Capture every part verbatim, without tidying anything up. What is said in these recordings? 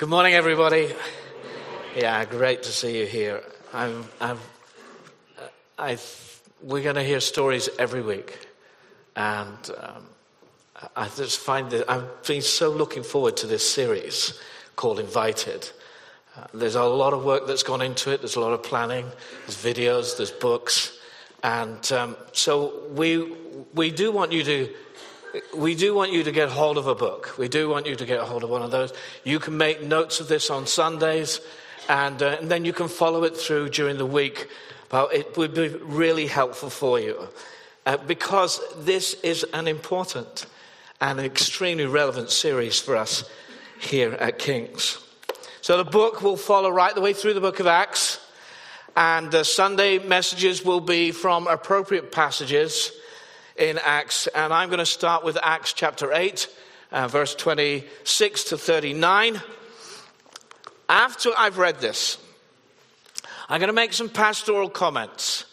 Good morning, everybody. Yeah, great to see you here. I'm, I'm, I, we're going to hear stories every week, and um, I just find that I've been so looking forward to this series called Invited. Uh, there's a lot of work that's gone into it. There's a lot of planning. There's videos. There's books, and um, so we we do want you to. We do want you to get hold of a book. We do want you to get hold of one of those. You can make notes of this on Sundays, and, uh, and then you can follow it through during the week. Well, it would be really helpful for you uh, because this is an important and extremely relevant series for us here at King's. So the book will follow right the way through the book of Acts, and the Sunday messages will be from appropriate passages in Acts, and I'm going to start with Acts chapter eight, uh, verse twenty-six to thirty-nine. After I've read this, I'm going to make some pastoral comments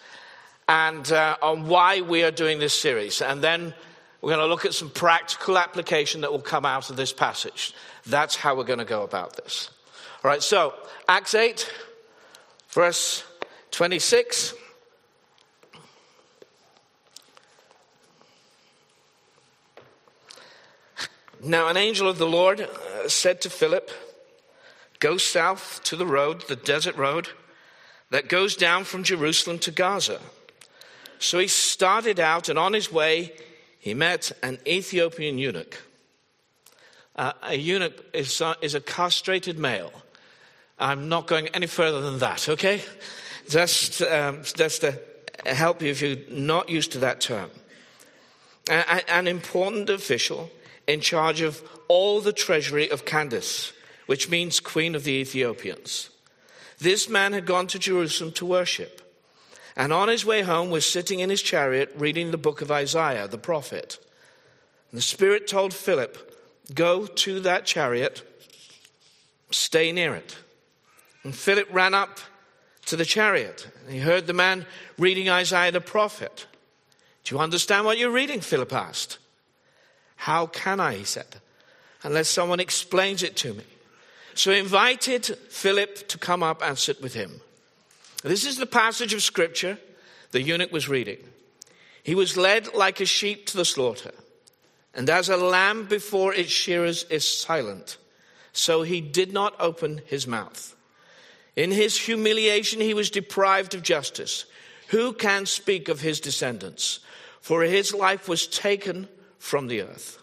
and uh, on why we are doing this series, and then we're going to look at some practical application that will come out of this passage. That's how we're going to go about this. All right, so Acts eight, verse twenty-six. Now an angel of the Lord said to Philip, "Go south to the road, the desert road, that goes down from Jerusalem to Gaza." So he started out, and on his way he met an Ethiopian eunuch. Uh, a eunuch is, uh, is a castrated male. I'm not going any further than that, okay? Just, um, just to help you if you're not used to that term. Uh, an important official in charge of all the treasury of Candace, which means Queen of the Ethiopians. This man had gone to Jerusalem to worship, and on his way home was sitting in his chariot reading the book of Isaiah, the prophet. And the Spirit told Philip, "Go to that chariot, stay near it." And Philip ran up to the chariot, and he heard the man reading Isaiah the prophet. "Do you understand what you're reading?" Philip asked. "How can I," he said, "unless someone explains it to me?" So he invited Philip to come up and sit with him. This is the passage of scripture the eunuch was reading. "He was led like a sheep to the slaughter, and as a lamb before its shearers is silent, so he did not open his mouth. In his humiliation he was deprived of justice. Who can speak of his descendants? For his life was taken from the earth."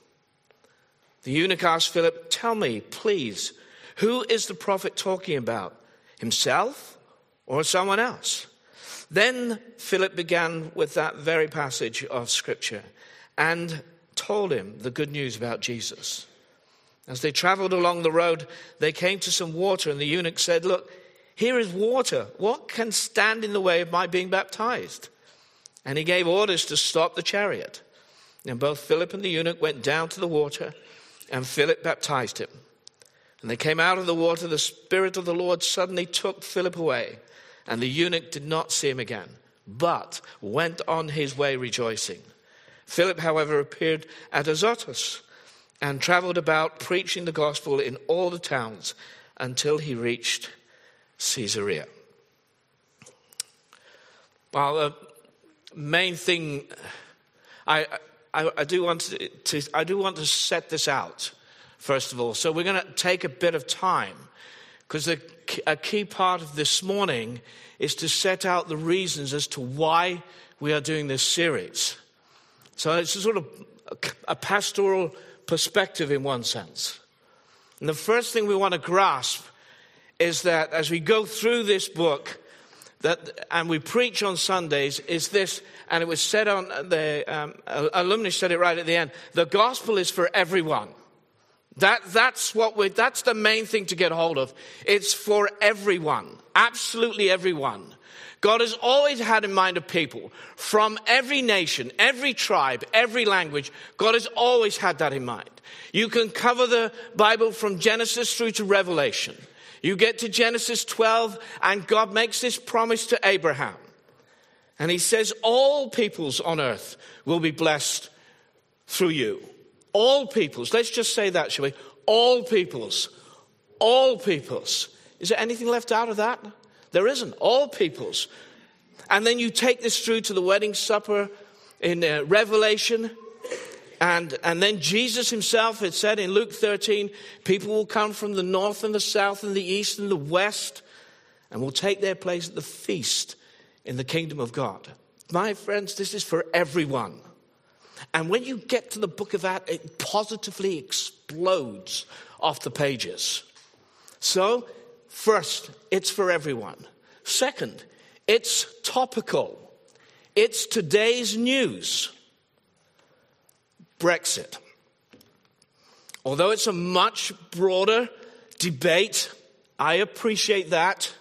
The eunuch asked Philip, "Tell me, please, who is the prophet talking about? Himself or someone else?" Then Philip began with that very passage of scripture and told him the good news about Jesus. As they traveled along the road, they came to some water, and the eunuch said, "Look, here is water. What can stand in the way of my being baptized?" And he gave orders to stop the chariot. And both Philip and the eunuch went down to the water, and Philip baptized him. And they came out of the water. The Spirit of the Lord suddenly took Philip away, and the eunuch did not see him again, but went on his way rejoicing. Philip, however, appeared at Azotus and traveled about preaching the gospel in all the towns until he reached Caesarea. Well, the main thing I... I, I do want to, to. I do want to set this out, first of all. So we're going to take a bit of time, because a key part of this morning is to set out the reasons as to why we are doing this series. So it's a sort of a pastoral perspective in one sense. And the first thing we want to grasp is that as we go through this book, that, and we preach on Sundays, is this, and it was said on the, um, Alumnus said it right at the end, the gospel is for everyone. That, that's what we, that's the main thing to get hold of. It's for everyone, absolutely everyone. God has always had in mind a people from every nation, every tribe, every language. God has always had that in mind. You can cover the Bible from Genesis through to Revelation. You get to Genesis twelve, and God makes this promise to Abraham. And he says, all peoples on earth will be blessed through you. All peoples. Let's just say that, shall we? All peoples. all peoples. Is there anything left out of that? There isn't. All peoples. And then you take this through to the wedding supper in uh, Revelation. And, and then Jesus himself had said in Luke thirteen, people will come from the north and the south and the east and the west and will take their place at the feast in the kingdom of God. My friends, this is for everyone. And when you get to the book of Acts, it positively explodes off the pages. So, first, it's for everyone. Second, it's topical. It's today's news. Brexit. Although it's a much broader debate, I appreciate that,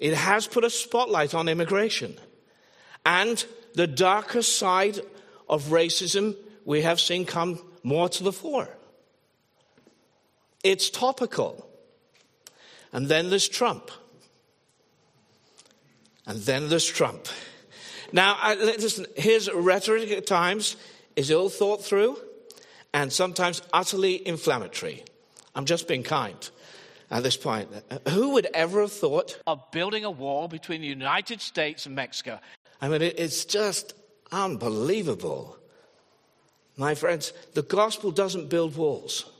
it has put a spotlight on immigration and the darker side of racism we have seen come more to the fore. It's topical. And then there's Trump. And then there's Trump. Now, I, listen, his rhetoric at times is ill thought through and sometimes utterly inflammatory. I'm just being kind at this point. Who would ever have thought of building a wall between the United States and Mexico? I mean, it's just unbelievable. My friends, the gospel doesn't build walls.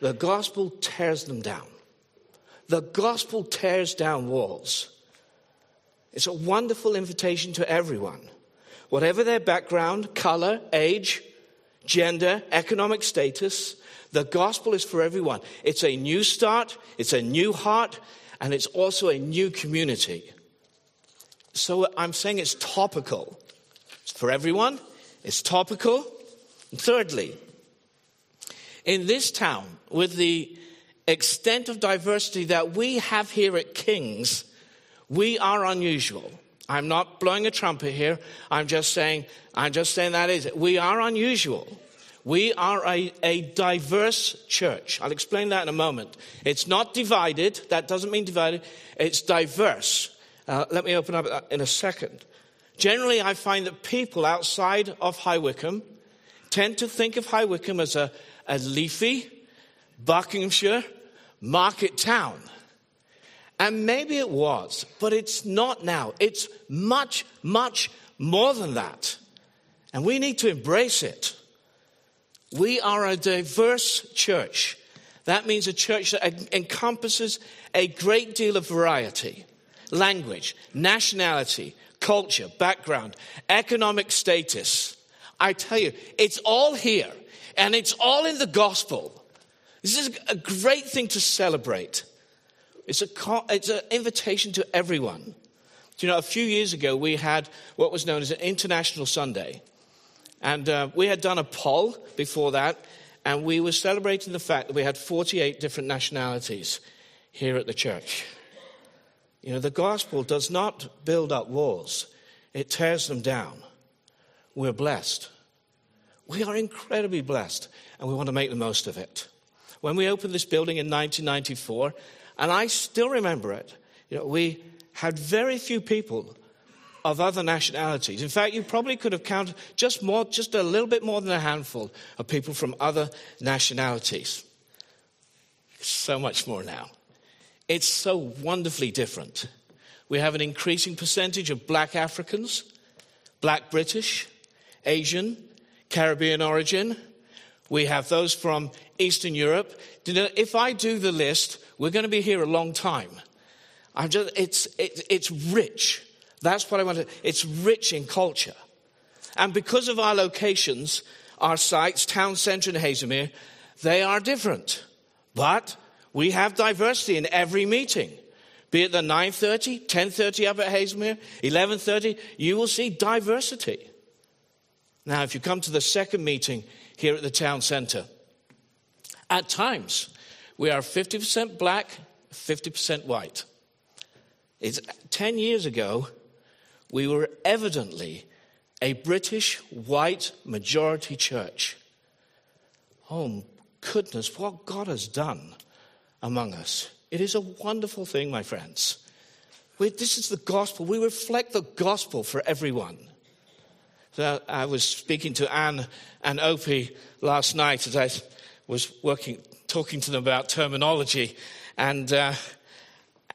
The gospel tears them down. The gospel tears down walls. It's a wonderful invitation to everyone. Whatever their background, color, age, gender, economic status, the gospel is for everyone. It's a new start, it's a new heart, and it's also a new community. So I'm saying it's topical. It's for everyone, it's topical. And thirdly, in this town, with the extent of diversity that we have here at King's, we are unusual. I'm not blowing a trumpet here. I'm just saying, I'm just saying that is it. We are unusual. We are a, a diverse church. I'll explain that in a moment. It's not divided. That doesn't mean divided. It's diverse. Uh, let me open up in a second. Generally, I find that people outside of High Wycombe tend to think of High Wycombe as a, a leafy Buckinghamshire market town. And maybe it was, but it's not now. It's much, much more than that. And we need to embrace it. We are a diverse church. That means a church that encompasses a great deal of variety. Language, nationality, culture, background, economic status. I tell you, it's all here. And it's all in the gospel. This is a great thing to celebrate. It's a it's an invitation to everyone. Do you know, a few years ago, we had what was known as an International Sunday. And uh, we had done a poll before that, and we were celebrating the fact that we had forty-eight different nationalities here at the church. You know, the gospel does not build up walls. It tears them down. We're blessed. We are incredibly blessed, and we want to make the most of it. When we opened this building in nineteen ninety-four... and I still remember it. You know, we had very few people of other nationalities. In fact, you probably could have counted just more, just a little bit more than a handful of people from other nationalities. So much more now. It's so wonderfully different. We have an increasing percentage of black Africans, black British, Asian, Caribbean origin. We have those from Eastern Europe. If I do the list, we're going to be here a long time. I'm just, it's, it, it's rich. That's what I want to, it's rich in culture. And because of our locations, our sites, town centre and Haslemere, they are different. But we have diversity in every meeting. Be it the nine thirty, ten thirty up at Haslemere, eleven thirty, you will see diversity. Now, if you come to the second meeting here at the town centre, at times, we are fifty percent black, fifty percent white. It's ten years ago, we were evidently a British white majority church. Oh, goodness, what God has done among us. It is a wonderful thing, my friends. We, this is the gospel. We reflect the gospel for everyone. So I was speaking to Anne and Opie last night as I was working talking to them about terminology. And uh,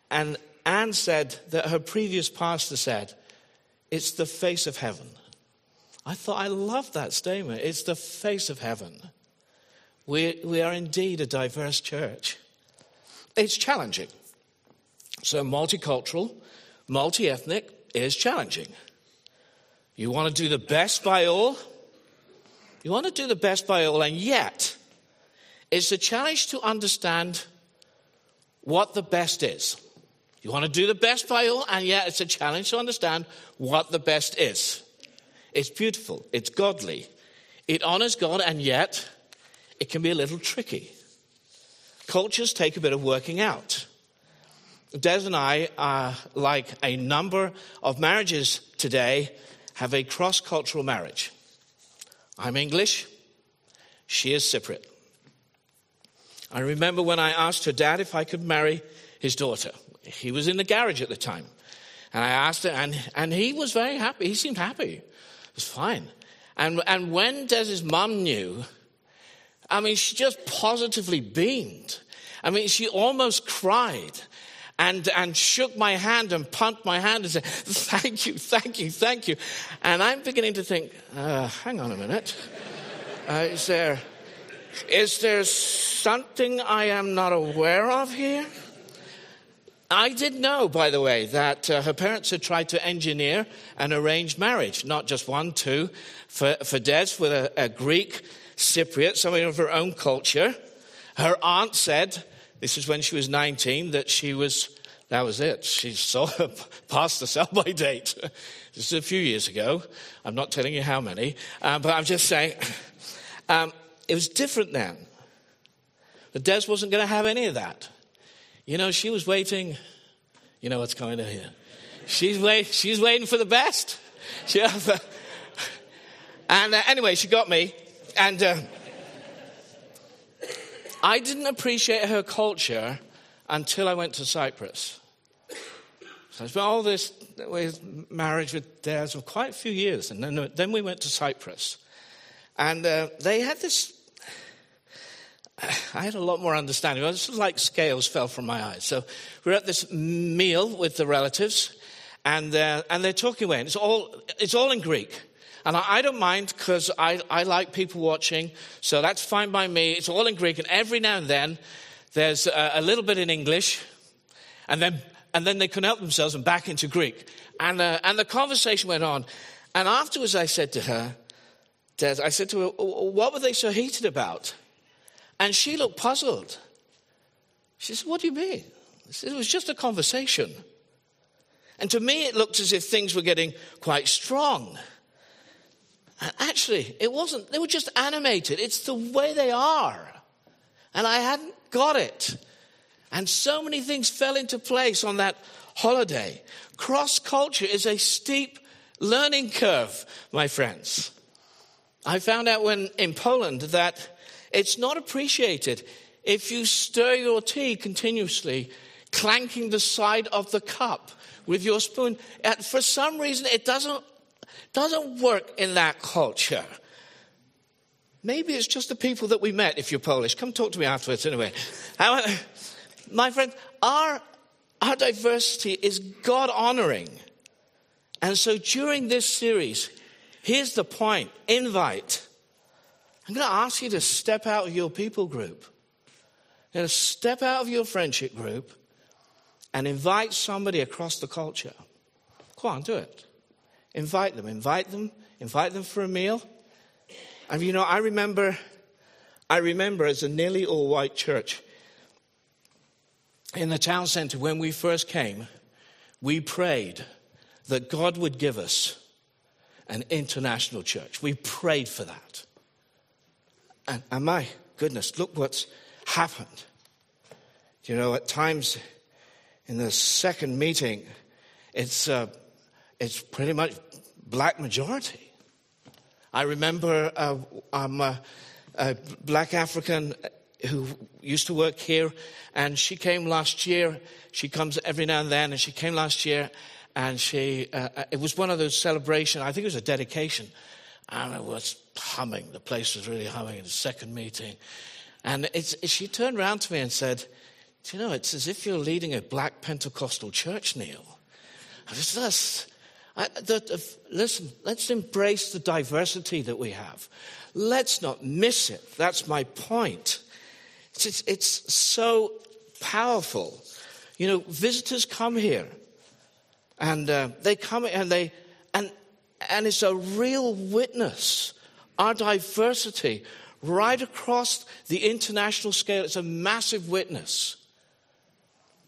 and Anne said that her previous pastor said, it's the face of heaven. I thought, I love that statement. It's the face of heaven. We we are indeed a diverse church. It's challenging. So multicultural, multi-ethnic is challenging. You want to do the best by all. You want to do the best by all, and yet it's a challenge to understand what the best is. You want to do the best by all, and yet it's a challenge to understand what the best is. It's beautiful. It's godly. It honors God, and yet it can be a little tricky. Cultures take a bit of working out. Des and I, are, like a number of marriages today, have a cross-cultural marriage. I'm English. She is Cypriot. I remember when I asked her dad if I could marry his daughter. He was in the garage at the time. And I asked her, and, and he was very happy. He seemed happy. It was fine. And, and when Des's mum knew, I mean, she just positively beamed. I mean, she almost cried and, and shook my hand and pumped my hand and said, thank you, thank you, thank you. And I'm beginning to think, uh, hang on a minute. Uh, is there, is there something I am not aware of here? I did know, by the way, that uh, her parents had tried to engineer an arranged marriage, not just one, two, for, for Des with a, a Greek Cypriot, somebody of her own culture. Her aunt said, this is when she was nineteen, that she was, that was it. She saw her past the sell-by date. This is a few years ago. I'm not telling you how many, uh, but I'm just saying um, it was different then. But Des wasn't going to have any of that. You know, she was waiting. You know what's going on here. She's wait. She's waiting for the best. She, and uh, anyway, she got me. And uh, I didn't appreciate her culture until I went to Cyprus. So I spent all this with marriage with Des for quite a few years. And then, then we went to Cyprus. And uh, they had this... I had a lot more understanding. It was like scales fell from my eyes. So we're at this meal with the relatives, and they're, and they're talking away. And it's all, it's all in Greek. And I, I don't mind because I, I like people watching, so that's fine by me. It's all in Greek, and every now and then there's a, a little bit in English, and then and then they couldn't help themselves and back into Greek. And uh, and the conversation went on. And afterwards I said to her, Des, I said to her, what were they so heated about? And she looked puzzled. She said, what do you mean? I said, it was just a conversation. And to me, it looked as if things were getting quite strong. And actually, it wasn't. They were just animated. It's the way they are. And I hadn't got it. And so many things fell into place on that holiday. Cross-culture is a steep learning curve, my friends. I found out when in Poland that... it's not appreciated if you stir your tea continuously, clanking the side of the cup with your spoon. For some reason, it doesn't, doesn't work in that culture. Maybe it's just the people that we met, if you're Polish. Come talk to me afterwards anyway. My friend, our, our diversity is God-honoring. And so during this series, here's the point. Invite. I'm going to ask you to step out of your people group. You're going to step out of your friendship group and invite somebody across the culture. Go on, do it. Invite them, invite them, invite them for a meal. And you know, I remember, I remember as a nearly all-white church in the town centre when we first came, we prayed that God would give us an international church. We prayed for that. And, and my goodness, look what's happened. You know, at times in the second meeting, it's uh, it's pretty much black majority. I remember uh, um, uh, a black African who used to work here, and she came last year. She comes every now and then, and she came last year, and she uh, it was one of those celebrations. I think it was a dedication. And I was humming. The place was really humming in the second meeting. And it's, she turned around to me and said, do you know, it's as if you're leading a black Pentecostal church, Neil. I was just, I, the, if, listen, let's embrace the diversity that we have. Let's not miss it. That's my point. It's, it's, it's so powerful. You know, visitors come here, and uh, they come and they, and and it's a real witness. Our diversity, right across the international scale, it's a massive witness.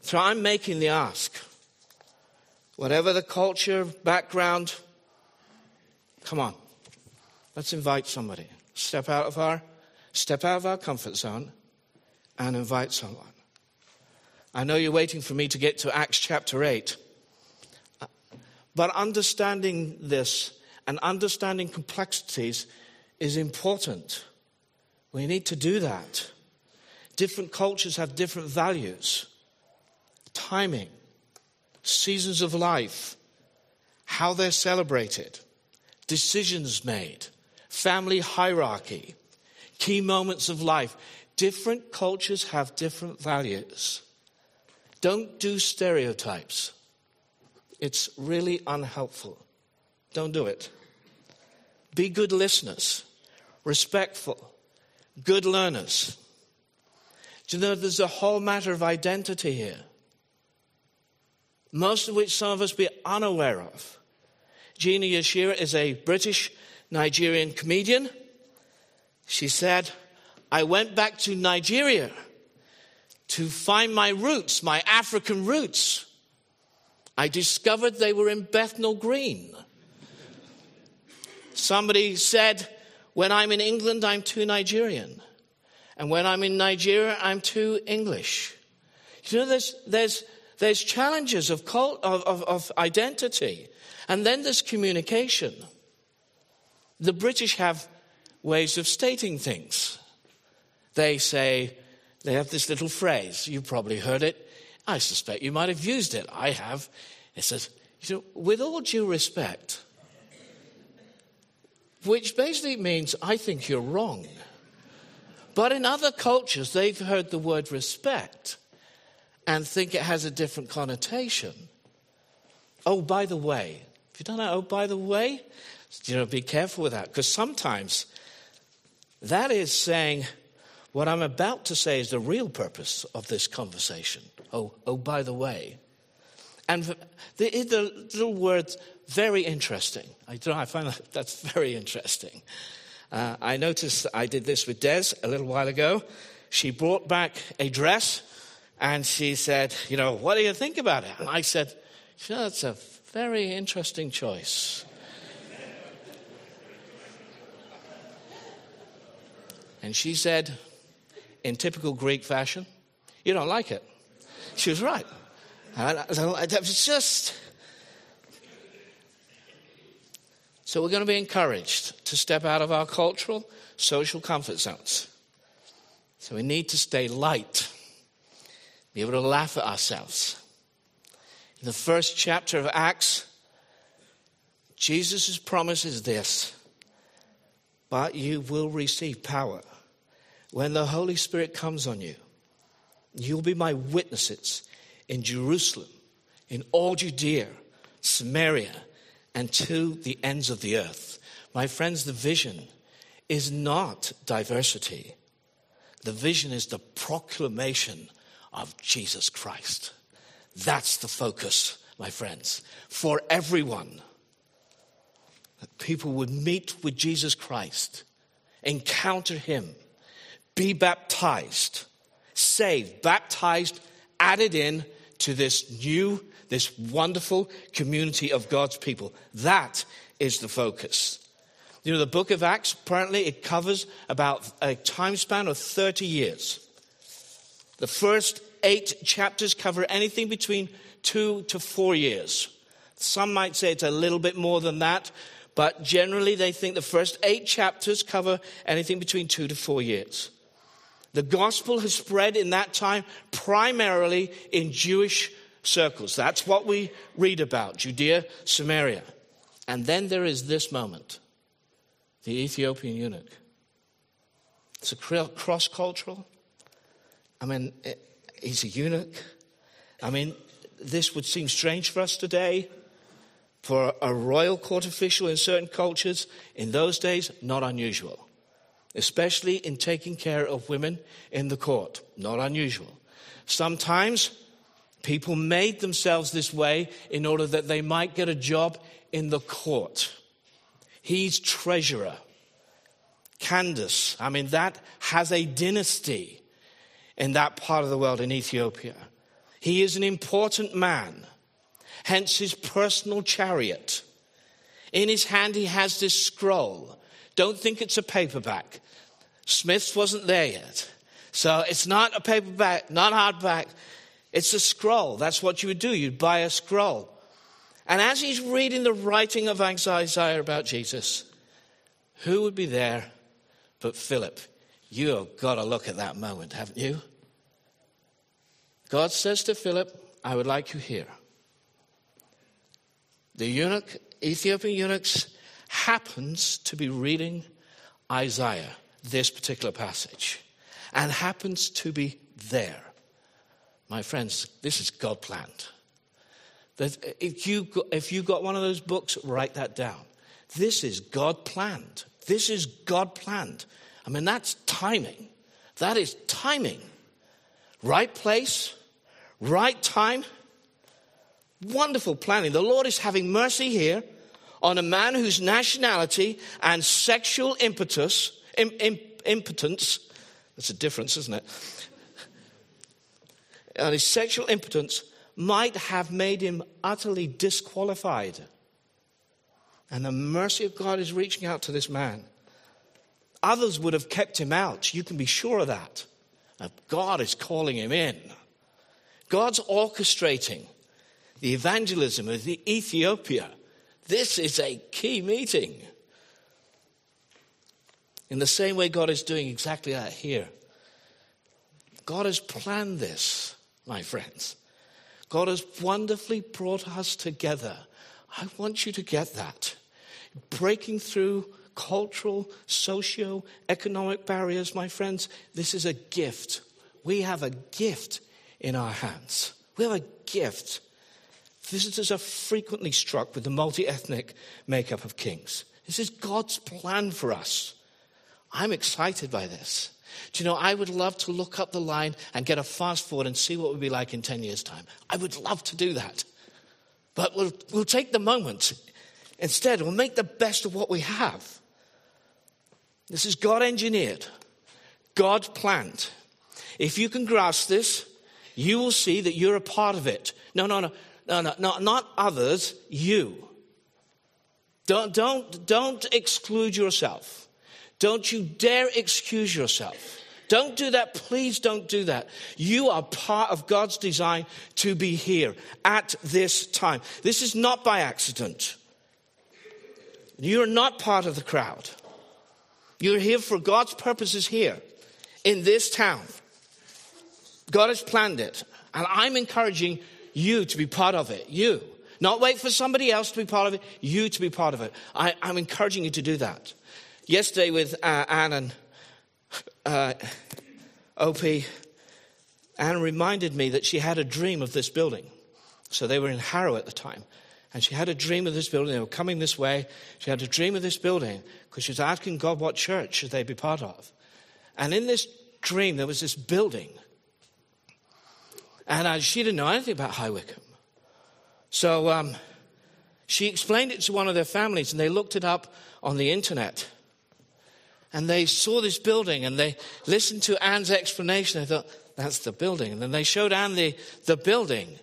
So I'm making the ask. Whatever the culture, background, come on. Let's invite somebody. Step out of our, step out of our comfort zone and invite someone. I know you're waiting for me to get to Acts chapter eight. But understanding this and understanding complexities is important. We need to do that. Different cultures have different values, timing, seasons of life, how they're celebrated, decisions made, family hierarchy, key moments of life. Different cultures have different values. Don't do stereotypes. It's really unhelpful. Don't do it. Be good listeners, respectful, good learners. Do you know there's a whole matter of identity here, most of which some of us be unaware of. Gina Yashira is a British Nigerian comedian. She said, I went back to Nigeria to find my roots, my African roots. I discovered they were in Bethnal Green. Somebody said, when I'm in England, I'm too Nigerian. And when I'm in Nigeria, I'm too English. You know, there's there's there's challenges of cult, of, of, of identity. And then there's communication. The British have ways of stating things. They say, they have this little phrase. You probably heard it. I suspect you might have used it. I have. It says, you know, with all due respect, which basically means I think you're wrong. But in other cultures, they've heard the word respect and think it has a different connotation. Oh, by the way, if you don't know, oh, by the way, you know, be careful with that. Because sometimes that is saying, what I'm about to say is the real purpose of this conversation. Oh, oh, by the way. And the, the little word's very interesting. I, I find that, that's very interesting. Uh, I noticed I did this with Des a little while ago. She brought back a dress and she said, you know, what do you think about it? And I said, you know, that's a very interesting choice. And she said, in typical Greek fashion, you don't like it. She was right. And it was just... So we're going to be encouraged to step out of our cultural, social comfort zones. So we need to stay light. Be able to laugh at ourselves. In the first chapter of Acts, Jesus' promise is this. But you will receive power when the Holy Spirit comes on you. You'll be my witnesses in Jerusalem, in all Judea, Samaria, and to the ends of the earth. My friends, the vision is not diversity. The vision is the proclamation of Jesus Christ. That's the focus, my friends, for everyone. That people would meet with Jesus Christ, encounter him, be baptized, saved, baptized, added in to this new, this wonderful community of God's people. That is the focus. You know, the book of Acts, apparently it covers about a time span of thirty years. The first eight chapters cover anything between two to four years. Some might say it's a little bit more than that, but generally they think the first eight chapters cover anything between two to four years. The gospel has spread in that time primarily in Jewish circles. That's what we read about, Judea, Samaria. And then there is this moment, the Ethiopian eunuch. It's cross-cultural. I mean, he's a eunuch. I mean, this would seem strange for us today. For a royal court official in certain cultures, in those days, not unusual. Especially in taking care of women in the court. Not unusual. Sometimes people made themselves this way in order that they might get a job in the court. He's treasurer. Candace, I mean, that has a dynasty in that part of the world, in Ethiopia. He is an important man, hence his personal chariot. In his hand, he has this scroll. Don't think it's a paperback. Smith's wasn't there yet. So it's not a paperback, not hardback. It's a scroll. That's what you would do. You'd buy a scroll. And as he's reading the writing of Isaiah about Jesus, who would be there but Philip? You have got to look at that moment, haven't you? God says to Philip, I would like you here. The eunuch, Ethiopian eunuchs, happens to be reading Isaiah, this particular passage, and happens to be there. My friends, this is God planned. That if you if you got one of those books, write that down. This is God planned. This is God planned. I mean, that's timing. That is timing. Right place, right time. Wonderful planning. The Lord is having mercy here on a man whose nationality and sexual impetus, im, im, impotence, that's a difference, isn't it? And his sexual impotence might have made him utterly disqualified. And the mercy of God is reaching out to this man. Others would have kept him out. You can be sure of that. Now, God is calling him in. God's orchestrating the evangelism of the Ethiopia. This is a key meeting. In the same way God is doing exactly that here. God has planned this, my friends. God has wonderfully brought us together. I want you to get that. Breaking through cultural, socio-economic barriers, my friends, this is a gift. We have a gift in our hands. We have a gift. Visitors are frequently struck with the multi-ethnic makeup of kings. This is God's plan for us. I'm excited by this. Do you know, I would love to look up the line and get a fast forward and see what it would be like in ten years' time. I would love to do that. But we'll, we'll take the moment. Instead, we'll make the best of what we have. This is God engineered. God planned. If you can grasp this, you will see that you're a part of it. No, no, no. No, no, no, not others, you. Don't, don't, don't exclude yourself. Don't you dare excuse yourself. Don't do that. Please don't do that. You are part of God's design to be here at this time. This is not by accident. You're not part of the crowd. You're here for God's purposes here in this town. God has planned it. And I'm encouraging you to be part of it. You. Not wait for somebody else to be part of it. You to be part of it. I, I'm encouraging you to do that. Yesterday with uh, Anne and uh, Opie, Anne reminded me that she had a dream of this building. So they were in Harrow at the time. And she had a dream of this building. They were coming this way. She had a dream of this building because she was asking God what church should they be part of. And in this dream, there was this building. And she didn't know anything about High Wycombe. So um, she explained it to one of their families, and they looked it up on the internet. And they saw this building, and they listened to Anne's explanation. They thought, that's the building. And then they showed Anne the, the building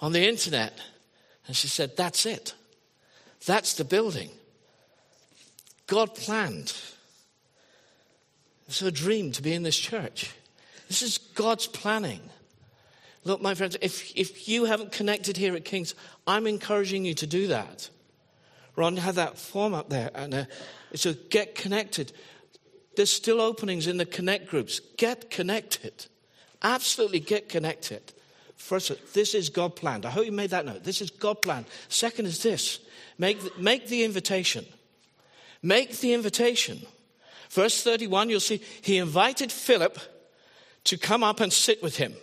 on the internet. And she said, that's it. That's the building. God planned. It's her dream to be in this church. This is God's planning. Look, my friends, if, if you haven't connected here at King's, I'm encouraging you to do that. Ron had that form up there, and uh, it's a get connected. There's still openings in the connect groups. Get connected. Absolutely get connected. First, this is God planned. I hope you made that note. This is God planned. Second is this. Make the, make the invitation. Make the invitation. Verse thirty-one, you'll see, he invited Philip to come up and sit with him.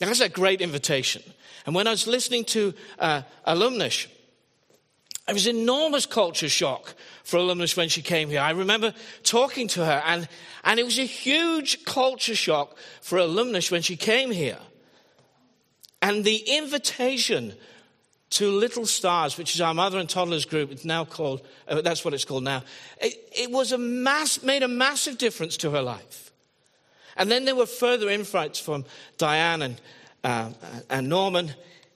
Now, that's a great invitation. And when I was listening to uh, Alumnus, it was an enormous culture shock for Alumnus when she came here. I remember talking to her, and, and it was a huge culture shock for Alumnus when she came here. And the invitation to Little Stars, which is our mother and toddlers group, it's now called, uh, that's what it's called now, it, it was a mass, made a massive difference to her life. And then there were further insights from Diane and, uh, and Norman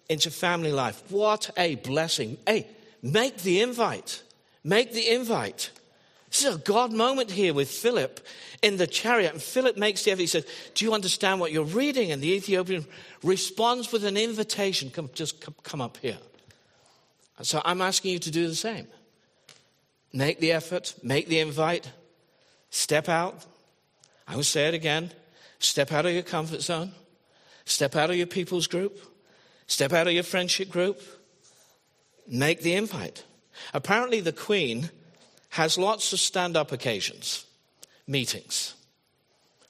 into family life. What a blessing. Hey, make the invite. Make the invite. This is a God moment here with Philip in the chariot. And Philip makes the effort. He says, do you understand what you're reading? And the Ethiopian responds with an invitation. Come, just come, come up here. And so I'm asking you to do the same. Make the effort. Make the invite. Step out. I will say it again. Step out of your comfort zone. Step out of your people's group. Step out of your friendship group. Make the invite. Apparently the Queen has lots of stand-up occasions, meetings,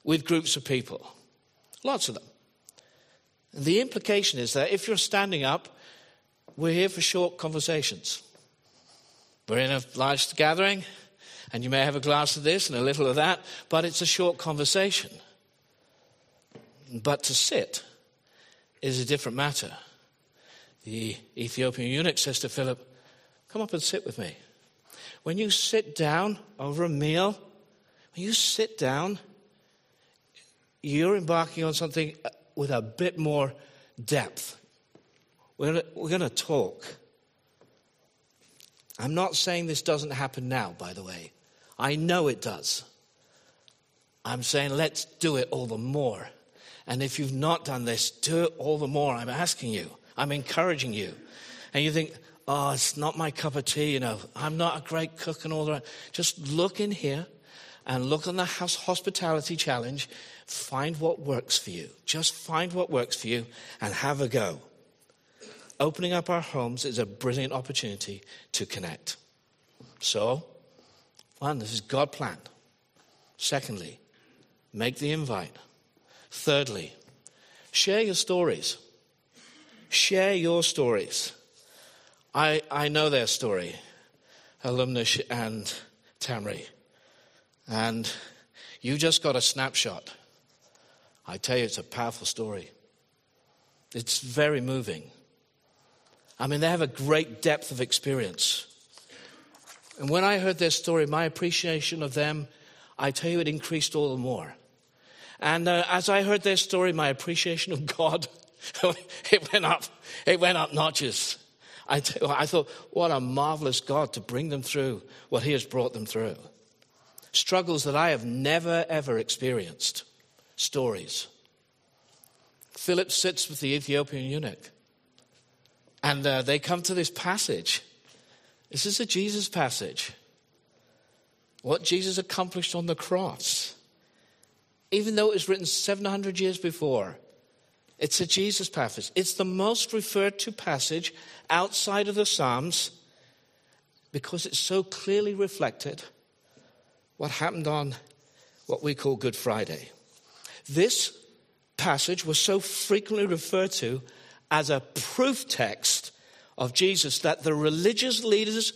with groups of people. Lots of them. And the implication is that if you're standing up, we're here for short conversations. We're in a large gathering, and you may have a glass of this and a little of that, but it's a short conversation. But to sit is a different matter. The Ethiopian eunuch says to Philip, come up and sit with me. When you sit down over a meal, when you sit down, you're embarking on something with a bit more depth. We're, we're going to talk. I'm not saying this doesn't happen now, by the way. I know it does. I'm saying let's do it all the more. And if you've not done this, do it all the more. I'm asking you. I'm encouraging you. And you think, oh, it's not my cup of tea, you know. I'm not a great cook and all that. Just look in here and look on the house hospitality challenge. Find what works for you. Just find what works for you and have a go. Opening up our homes is a brilliant opportunity to connect. So, one, this is God's plan. Secondly, make the invite. Thirdly, share your stories. Share your stories. I, I know their story, Alumnus and Tamri. And you just got a snapshot. I tell you, it's a powerful story. It's very moving. I mean, they have a great depth of experience. And when I heard their story, my appreciation of them, I tell you, it increased all the more. And uh, as I heard their story, my appreciation of God, it went up. It went up notches. I, t- I thought, what a marvelous God to bring them through what he has brought them through. Struggles that I have never, ever experienced. Stories. Philip sits with the Ethiopian eunuch. And uh, they come to this passage. This is a Jesus passage. What Jesus accomplished on the cross. Even though it was written seven hundred years before. It's a Jesus passage. It's the most referred to passage outside of the Psalms because it so clearly reflected what happened on what we call Good Friday. This passage was so frequently referred to as a proof text of Jesus that the religious leaders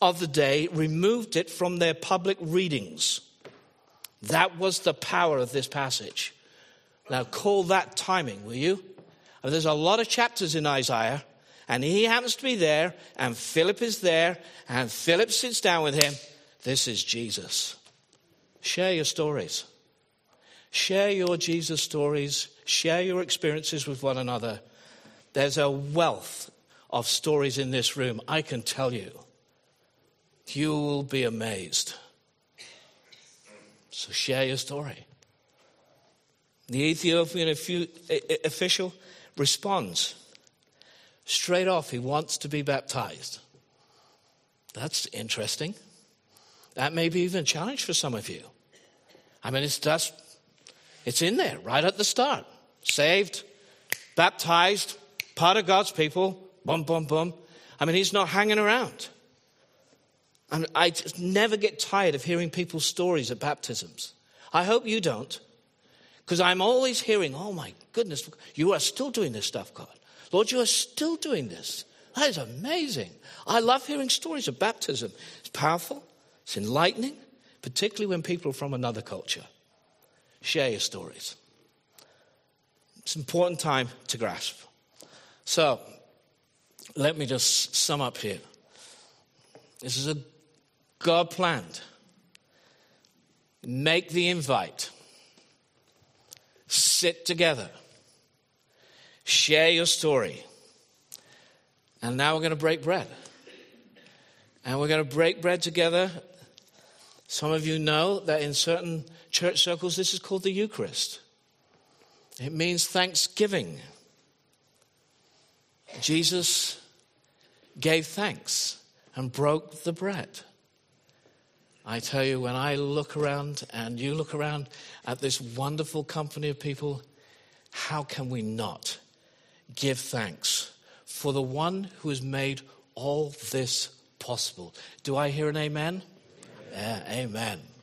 of the day removed it from their public readings. That was the power of this passage. Now, call that timing, will you? And there's a lot of chapters in Isaiah, and he happens to be there, and Philip is there, and Philip sits down with him. This is Jesus. Share your stories. Share your Jesus stories. Share your experiences with one another. There's a wealth of stories in this room, I can tell you. You will be amazed. So share your story. The Ethiopian official responds. Straight off, he wants to be baptized. That's interesting. That may be even a challenge for some of you. I mean, it's just, it's in there right at the start. Saved, baptized, part of God's people, boom, boom, boom. I mean, he's not hanging around. And I just never get tired of hearing people's stories of baptisms. I hope you don't, because I'm always hearing, oh my goodness, you are still doing this stuff, God. Lord, you are still doing this. That is amazing. I love hearing stories of baptism. It's powerful. It's enlightening, particularly when people are from another culture. Share your stories. It's an important time to grasp. So, let me just sum up here. This is a God planned. Make the invite. Sit together. Share your story. And now we're going to break bread. And we're going to break bread together. Some of you know that in certain church circles, this is called the Eucharist. It means thanksgiving. Jesus gave thanks and broke the bread. I tell you, when I look around and you look around at this wonderful company of people, how can we not give thanks for the one who has made all this possible? Do I hear an amen? Amen. Yeah, amen.